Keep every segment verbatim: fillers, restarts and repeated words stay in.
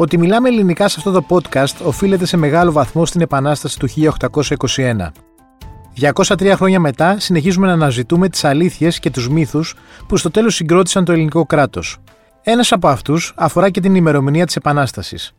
Ότι μιλάμε ελληνικά σε αυτό το podcast οφείλεται σε μεγάλο βαθμό στην Επανάσταση του χίλια οκτακόσια είκοσι ένα. διακόσια τρία χρόνια μετά συνεχίζουμε να αναζητούμε τις αλήθειες και τους μύθους που στο τέλος συγκρότησαν το ελληνικό κράτος. Ένας από αυτούς αφορά και την ημερομηνία της Επανάστασης.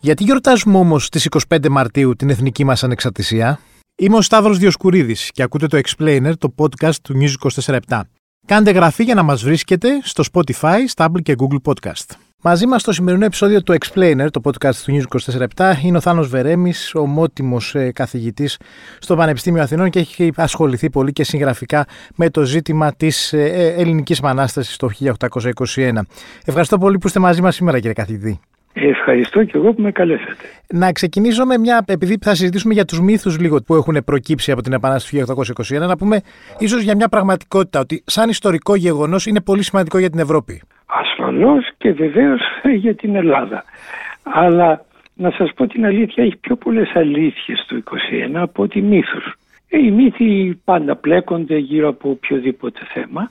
Γιατί γιορτάζουμε όμως στις εικοστή πέμπτη Μαρτίου την εθνική μας ανεξαρτησία? Είμαι ο Σταύρος Διοσκουρίδης και ακούτε το Explainer, το podcast του News είκοσι τέσσερα επτά. Κάντε εγγραφή για να μας βρίσκετε στο Spotify, στα Apple και Google Podcast. Μαζί μας στο σημερινό επεισόδιο του Explainer, το podcast του News είκοσι τέσσερα επτά, είναι ο Θάνος Βερέμης, ομότιμος καθηγητής στο Πανεπιστήμιο Αθηνών και έχει ασχοληθεί πολύ και συγγραφικά με το ζήτημα της Ελληνικής Επανάστασης το χίλια οκτακόσια είκοσι ένα. Ευχαριστώ πολύ που είστε μαζί μας σήμερα, κύριε καθηγητή. Ευχαριστώ και εγώ που με καλέσατε. Να ξεκινήσω με μια, επειδή θα συζητήσουμε για τους μύθους λίγο που έχουν προκύψει από την Επανάσταση του χίλια οκτακόσια είκοσι ένα, να πούμε ίσως για μια πραγματικότητα ότι σαν ιστορικό γεγονός είναι πολύ σημαντικό για την Ευρώπη. Ασφαλώς και βεβαίως για την Ελλάδα. Αλλά να σας πω την αλήθεια, έχει πιο πολλές αλήθειες του είκοσι ένα από ότι μύθους. Ε, οι μύθοι πάντα πλέκονται γύρω από οποιοδήποτε θέμα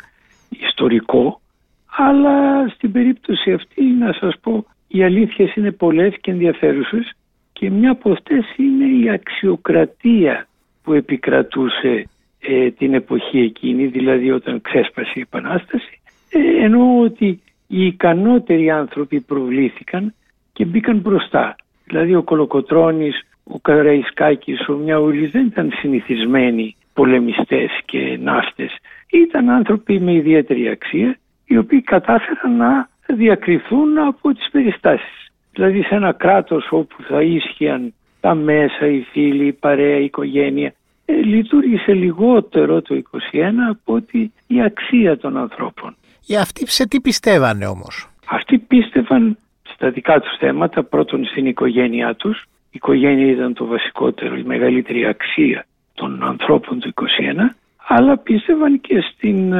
ιστορικό, αλλά στην περίπτωση αυτή να σας πω, οι αλήθειες είναι πολλές και ενδιαφέρουσες και μια από αυτές είναι η αξιοκρατία που επικρατούσε ε, την εποχή εκείνη, δηλαδή όταν ξέσπασε η Επανάσταση. Ε, εννοώ ότι οι ικανότεροι άνθρωποι προβλήθηκαν και μπήκαν μπροστά. Δηλαδή ο Κολοκοτρώνης, ο Καραϊσκάκης, ο Μιαούλης δεν ήταν συνηθισμένοι πολεμιστές και ναύτες. Ήταν άνθρωποι με ιδιαίτερη αξία, οι οποίοι κατάφεραν να διακριθούν από τις περιστάσεις. Δηλαδή σε ένα κράτος όπου θα ίσχυαν τα μέσα, οι φίλοι, η παρέα, η οικογένεια, ε, λειτουργήσε λιγότερο το είκοσι ένα από ότι η αξία των ανθρώπων. Για αυτοί σε τι πιστεύανε όμως? Αυτοί πίστευαν στα δικά τους θέματα, πρώτον στην οικογένειά τους. Η οικογένεια ήταν το βασικότερο, η μεγαλύτερη αξία των ανθρώπων του είκοσι ένα, αλλά πίστευαν και στην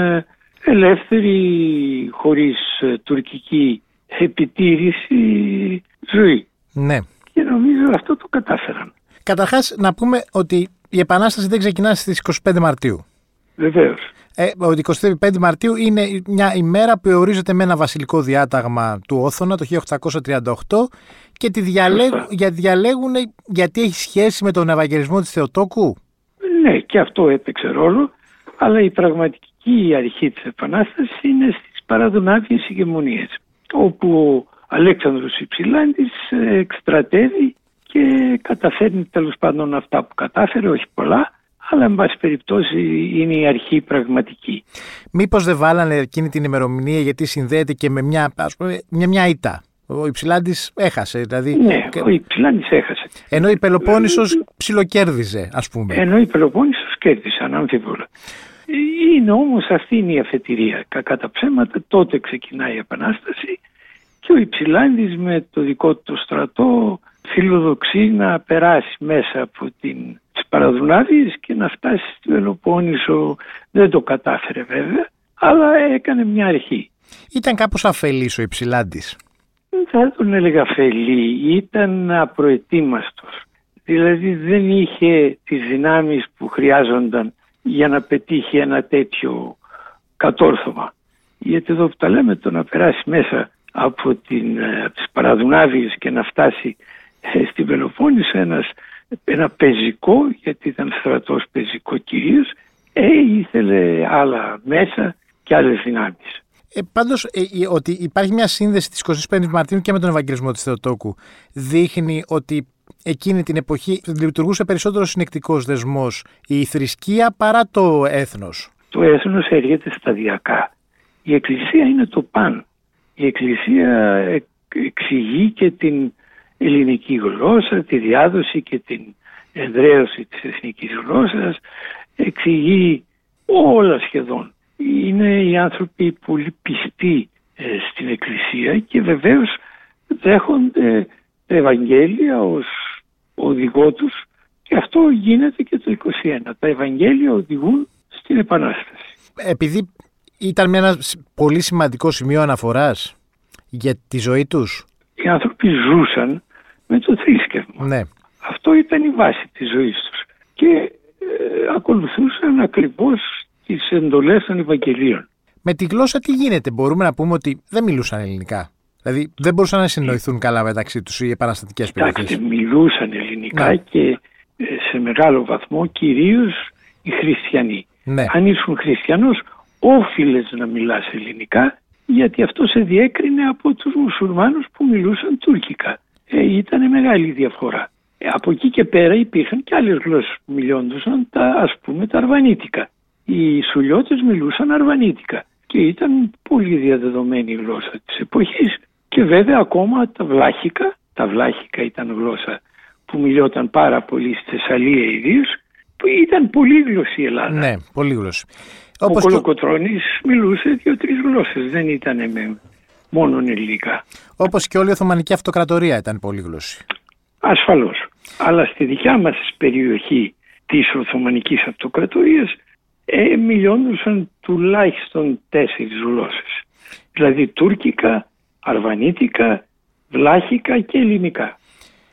ελεύθερη, χωρίς τουρκική επιτήρηση, ζωή. Ναι. Και νομίζω αυτό το κατάφεραν. Καταρχάς να πούμε ότι η Επανάσταση δεν ξεκινά στις εικοστή πέμπτη Μαρτίου. Βεβαίως. Ε, ότι εικοστή πέμπτη Μαρτίου είναι μια ημέρα που ορίζεται με ένα βασιλικό διάταγμα του Όθωνα το χίλια οκτακόσια τριάντα οκτώ και τη διαλέγουν, για, διαλέγουν γιατί έχει σχέση με τον Ευαγγελισμό της Θεοτόκου. Ναι, και αυτό έπαιξε ρόλο, αλλά η πραγματική η αρχή της Επανάστασης είναι στις Παραδουνάβιες Ηγεμονίες, όπου ο Αλέξανδρος Υψηλάντης εκστρατεύει και καταφέρνει τέλος πάντων αυτά που κατάφερε, όχι πολλά, αλλά εν πάση περιπτώσει είναι η αρχή πραγματική. Μήπως δεν βάλανε εκείνη την ημερομηνία γιατί συνδέεται και με μια, ας πούμε, μια, μια ήττα? Ο Υψηλάντης έχασε, δηλαδή. Ναι, ο Υψηλάντης έχασε. Ενώ η Πελοπόννησος ψιλοκέρδιζε, ας πούμε. Ενώ η Πελοπόννησος κέρδισε, αναμφίβολα. Είναι όμως αυτή είναι η αφετηρία. Κακά τα ψέματα, τότε ξεκινάει η Επανάσταση και ο Υψηλάντης με το δικό του το στρατό φιλοδοξεί να περάσει μέσα από την, τις Παραδουνάβιες και να φτάσει στην Πελοπόννησο. Δεν το κατάφερε βέβαια, αλλά έκανε μια αρχή. Ήταν κάπως αφελής ο Υψηλάντης? Δεν τον έλεγα αφελή, ήταν απροετοίμαστος. Δηλαδή δεν είχε τις δυνάμεις που χρειάζονταν για να πετύχει ένα τέτοιο κατόρθωμα. Γιατί εδώ που τα λέμε, το να περάσει μέσα από, την, από τις Παραδουνάβιες και να φτάσει στην Πελοπόννησο ένας, ένα πεζικό, γιατί ήταν στρατός πεζικό κυρίως, ε, ήθελε άλλα μέσα και άλλες δυνάμεις. Ε, πάντως, ε, ότι υπάρχει μια σύνδεση της εικοστής πέμπτης Μαρτίου και με τον Ευαγγελισμό της Θεοτόκου δείχνει ότι εκείνη την εποχή λειτουργούσε περισσότερο συνεκτικός δεσμός η θρησκεία παρά το έθνος. Το έθνος έρχεται σταδιακά. Η Εκκλησία είναι το παν. Η Εκκλησία εξηγεί και την ελληνική γλώσσα, τη διάδοση και την εδραίωση της εθνικής γλώσσας. Εξηγεί όλα σχεδόν. Είναι οι άνθρωποι πολύ πιστοί στην Εκκλησία και βεβαίως δέχονται τα Ευαγγέλια ως οδηγό τους και αυτό γίνεται και το είκοσι ένα. Τα Ευαγγέλια οδηγούν στην Επανάσταση. Επειδή ήταν ένα πολύ σημαντικό σημείο αναφοράς για τη ζωή τους. Οι άνθρωποι ζούσαν με το θρήσκευμα. Ναι. Αυτό ήταν η βάση της ζωής τους και ε, ακολουθούσαν ακριβώς τις εντολές των Ευαγγελίων. Με τη γλώσσα τι γίνεται? Μπορούμε να πούμε ότι δεν μιλούσαν ελληνικά. Δηλαδή δεν μπορούσαν να συνεννοηθούν καλά μεταξύ τους οι επαναστατικές περιοχές. Μιλούσαν ελληνικά, ναι, και σε μεγάλο βαθμό κυρίως οι χριστιανοί. Ναι. Αν ήσουν χριστιανός, όφιλες να μιλάς ελληνικά, γιατί αυτό σε διέκρινε από τους μουσουλμάνους που μιλούσαν τουρκικά. Ε, ήταν μεγάλη διαφορά. Ε, από εκεί και πέρα υπήρχαν και άλλες γλώσσες που μιλιόντουσαν, τα, ας πούμε, τα αρβανίτικα. Οι Σουλιώτες μιλούσαν αρβανίτικα και ήταν πολύ διαδεδομένη η γλώσσα της εποχής. Και βέβαια ακόμα τα βλάχικα, τα βλάχικα ήταν γλώσσα που μιλιόταν πάρα πολύ στη Θεσσαλία ιδίως, που ήταν πολύγλωση η Ελλάδα. Ναι, πολύγλωση. Ο Όπως... Κολοκοτρώνης μιλούσε δύο-τρεις γλώσσες, δεν ήταν μόνο ελληνικά. Όπως και όλη η Οθωμανική Αυτοκρατορία ήταν πολύγλωση. Ασφαλώς. Αλλά στη δικιά μας περιοχή της Οθωμανικής Αυτοκρατορίας ε, μιλιόντουσαν τουλάχιστον τέσσερις γλώσσες. Δηλαδή τουρκικά, αρβανίτικα, βλάχικα και ελληνικά.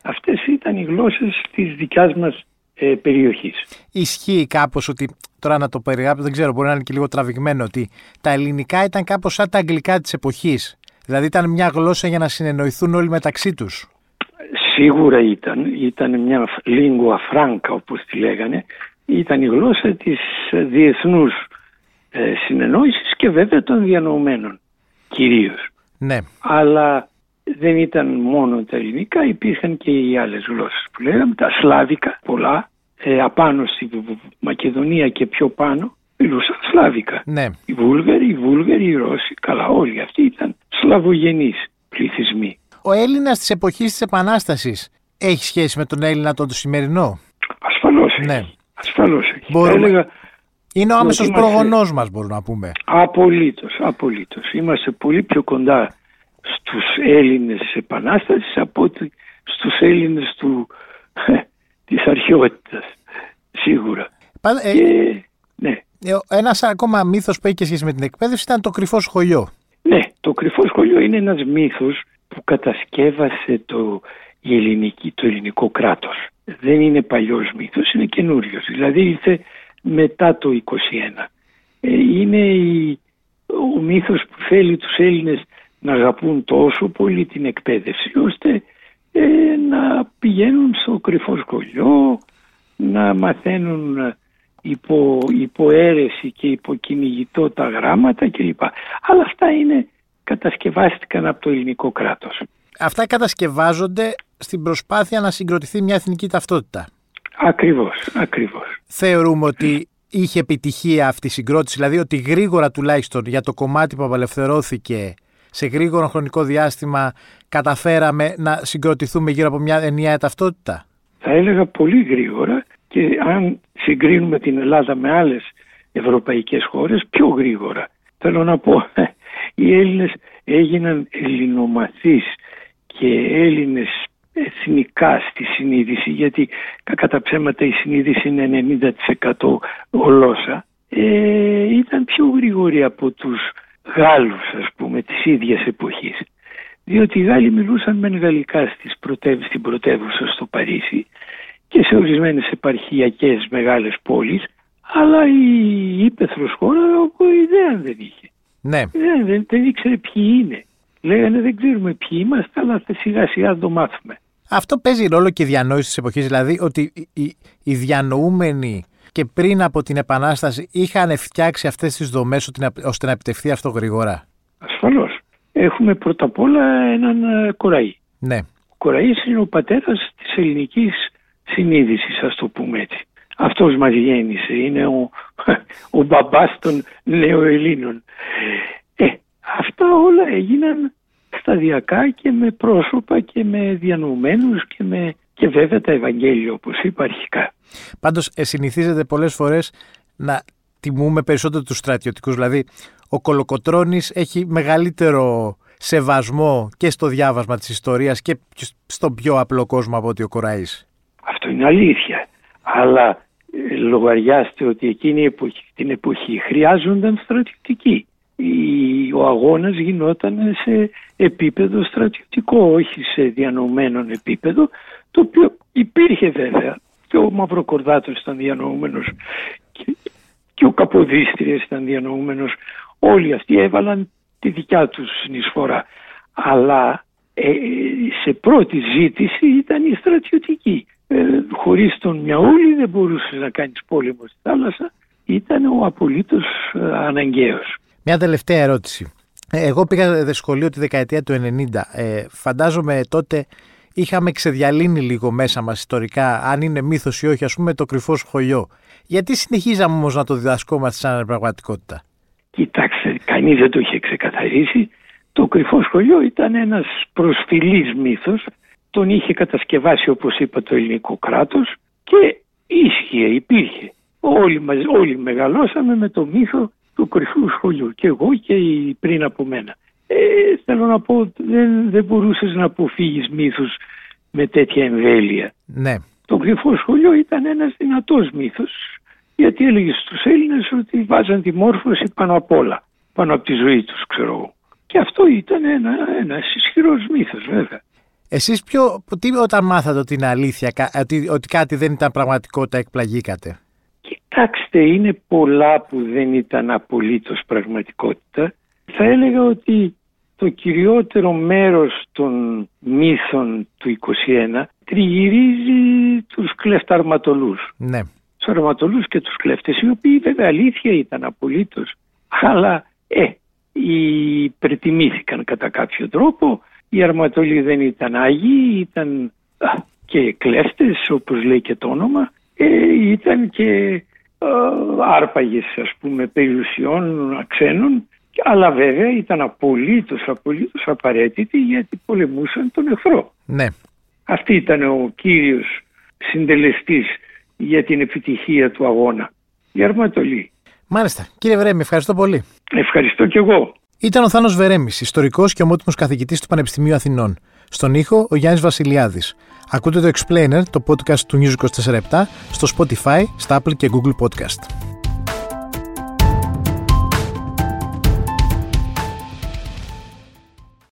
Αυτές ήταν οι γλώσσες της δικιάς μας ε, περιοχής. Ισχύει κάπως ότι, τώρα να το περιγράψω, δεν ξέρω, μπορεί να είναι και λίγο τραβηγμένο, ότι τα ελληνικά ήταν κάπως σαν τα αγγλικά της εποχής. Δηλαδή ήταν μια γλώσσα για να συνεννοηθούν όλοι μεταξύ τους. Σίγουρα ήταν. Ήταν μια lingua franca, όπως τη λέγανε. Ήταν η γλώσσα της διεθνούς ε, συνεννόησης και βέβαια των διανοωμένων κυρίως. Ναι. Αλλά δεν ήταν μόνο τα ελληνικά, υπήρχαν και οι άλλες γλώσσες που λέγαμε, τα σλάβικα, πολλά. Ε, απάνω στη Μακεδονία και πιο πάνω μιλούσαν σλάβικα. Ναι. Οι Βούλγαροι, οι Βούλγαροι, οι Ρώσοι, καλά, όλοι αυτοί ήταν σλαβογενείς πληθυσμοί. Ο Έλληνας της εποχής της Επανάστασης έχει σχέση με τον Έλληνα τον το σημερινό? Ασφαλώς έχει. Ναι. Ασφαλώς έχει. Μπορούμε... Έλεγα... Είναι ο άμεσος είμαστε... προγονός μας, μπορούμε να πούμε. Απολύτως, απολύτως. Είμαστε πολύ πιο κοντά στους Έλληνες της Επανάστασης από ότι στους Έλληνες του... της αρχαιότητας, σίγουρα. Πάντα, ε, και, ναι. Ένας ακόμα μύθος που έχει και σχέση με την εκπαίδευση ήταν το κρυφό σχολείο. Ναι, το κρυφό σχολείο είναι ένας μύθος που κατασκεύασε το, η ελληνική, το ελληνικό κράτος. Δεν είναι παλιός μύθος, είναι καινούριος. Δηλαδή ήρθε μετά το είκοσι ένα. Είναι η, ο μύθος που θέλει τους Έλληνες να αγαπούν τόσο πολύ την εκπαίδευση, ώστε να πηγαίνουν στο κρυφό σχολείο, να μαθαίνουν υπό, υπό αίρεση και υπό κυνηγητό τα γράμματα κλπ. Αλλά αυτά είναι, κατασκευάστηκαν από το ελληνικό κράτος. Αυτά κατασκευάζονται στην προσπάθεια να συγκροτηθεί μια εθνική ταυτότητα. Ακριβώς, ακριβώς. Θεωρούμε ότι είχε επιτυχία αυτή η συγκρότηση, δηλαδή ότι γρήγορα τουλάχιστον για το κομμάτι που απελευθερώθηκε, σε γρήγορο χρονικό διάστημα καταφέραμε να συγκροτηθούμε γύρω από μια ενιαία ταυτότητα? Θα έλεγα πολύ γρήγορα, και αν συγκρίνουμε την Ελλάδα με άλλες ευρωπαϊκές χώρες, πιο γρήγορα. Θέλω να πω, οι Έλληνες έγιναν ελληνομαθείς και Έλληνες εθνικά στη συνείδηση, γιατί κατά ψέματα η συνείδηση είναι ενενήντα τοις εκατό γλώσσα, ε, ήταν πιο γρήγοροι από τους Γάλλους, ας πούμε, της ίδιας εποχής. Διότι οι Γάλλοι μιλούσαν μεν γαλλικά στις πρωτεύου, στην πρωτεύουσα στο Παρίσι και σε ορισμένες επαρχιακές μεγάλες πόλεις, αλλά η ύπεθρος χώρα ιδέα δεν είχε. Ναι. Δεν, δεν, δεν ήξερε ποιοι είναι. Λέγανε δεν ξέρουμε ποιοι είμαστε, αλλά θα σιγά σιγά το μάθουμε. Αυτό παίζει ρόλο και η διανόηση της εποχής, δηλαδή ότι οι, οι διανοούμενοι και πριν από την Επανάσταση είχαν φτιάξει αυτές τις δομές ώστε να επιτευχθεί αυτό γρήγορα. Ασφαλώς. Έχουμε πρώτα απ' όλα έναν Κοραή. Ναι. Ο Κοραής είναι ο πατέρας της ελληνικής συνείδησης, ας το πούμε έτσι. Αυτός μας γέννησε, είναι ο, ο μπαμπάς των νεοελλήνων. Ε, αυτά όλα έγιναν σταδιακά και με πρόσωπα και με διανοουμένους και με... Και βέβαια τα Ευαγγέλια, όπως είπα αρχικά. Πάντως συνηθίζεται πολλές φορές να τιμούμε περισσότερο τους στρατιωτικούς. Δηλαδή ο Κολοκοτρώνης έχει μεγαλύτερο σεβασμό και στο διάβασμα της ιστορίας και στον πιο απλό κόσμο από ότι ο Κοραής. Αυτό είναι αλήθεια. Αλλά ε, λογαριάστε ότι εκείνη η εποχή, την εποχή χρειάζονταν στρατιωτικοί. Ο αγώνας γινόταν σε επίπεδο στρατιωτικό, όχι σε διανοούμενο επίπεδο, το οποίο υπήρχε βέβαια. Και ο Μαυροκορδάτος ήταν διανοούμενος και, και ο Καποδίστριας ήταν διανοούμενος. Όλοι αυτοί έβαλαν τη δικιά τους συνεισφορά. αλλά ε, σε πρώτη ζήτηση ήταν η στρατιωτική. Ε, χωρίς τον Μιαούλη δεν μπορούσε να κάνεις πόλεμο στη θάλασσα, ήταν ο απολύτως αναγκαίος. Μια τελευταία ερώτηση. Εγώ πήγα σχολείο τη δεκαετία του ενενήντα. Ε, φαντάζομαι τότε είχαμε ξεδιαλύνει λίγο μέσα μας ιστορικά, αν είναι μύθος ή όχι, ας πούμε, το κρυφό σχολείο. Γιατί συνεχίζαμε όμως να το διδασκόμαστε σαν πραγματικότητα? Κοιτάξτε, κανείς δεν το είχε ξεκαθαρίσει. Το κρυφό σχολείο ήταν ένας προσφυλής μύθος. Τον είχε κατασκευάσει, όπως είπα, το ελληνικό κράτος και ίσχυε, υπήρχε. Όλοι, μας, όλοι μεγαλώσαμε με το μύθο του κρυφού σχολείου, και εγώ και πριν από μένα. Ε, θέλω να πω, δεν, δεν μπορούσες να αποφύγεις μύθους με τέτοια εμβέλεια. Ναι. Το κρυφό σχολείο ήταν ένας δυνατός μύθος, γιατί έλεγε στους Έλληνες ότι βάζαν τη μόρφωση πάνω απ' όλα, πάνω από τη ζωή τους, ξέρω εγώ. Και αυτό ήταν ένα, ένας ισχυρός μύθος, βέβαια. Εσείς ποιο, τι, όταν μάθατε ότι είναι αλήθεια, ότι, ότι κάτι δεν ήταν πραγματικότητα, εκπλαγήκατε? Κοιτάξτε, είναι πολλά που δεν ήταν απολύτως πραγματικότητα. Θα έλεγα ότι το κυριότερο μέρος των μύθων του είκοσι ένα τριγυρίζει τους κλεφταρματολούς. Ναι. Τους αρματολούς και τους κλέφτες, οι οποίοι βέβαια αλήθεια ήταν απολύτως, αλλά ε, οι υπερτιμήθηκαν κατά κάποιο τρόπο. Οι αρματολοί δεν ήταν άγιοι, ήταν α, και κλέφτες, όπως λέει και το όνομα. Ε, ήταν και ε, άρπαγες, ας πούμε, περιουσιών ξένων, αλλά βέβαια ήταν απολύτως, απολύτως απαραίτητοι, γιατί πολεμούσαν τον εχθρό. Ναι. Αυτή ήταν ο κύριος συντελεστής για την επιτυχία του αγώνα, η αρματολή. Μάλιστα. Κύριε Βερέμη, ευχαριστώ πολύ. Ευχαριστώ και εγώ. Ήταν ο Θάνος Βερέμης, ιστορικός και ομότιμος καθηγητής του Πανεπιστημίου Αθηνών. Στον ήχο, ο Γιάννης Βασιλιάδης. Ακούτε το Explainer, το podcast του News είκοσι τέσσερα επτά, στο Spotify, στα Apple και Google Podcast.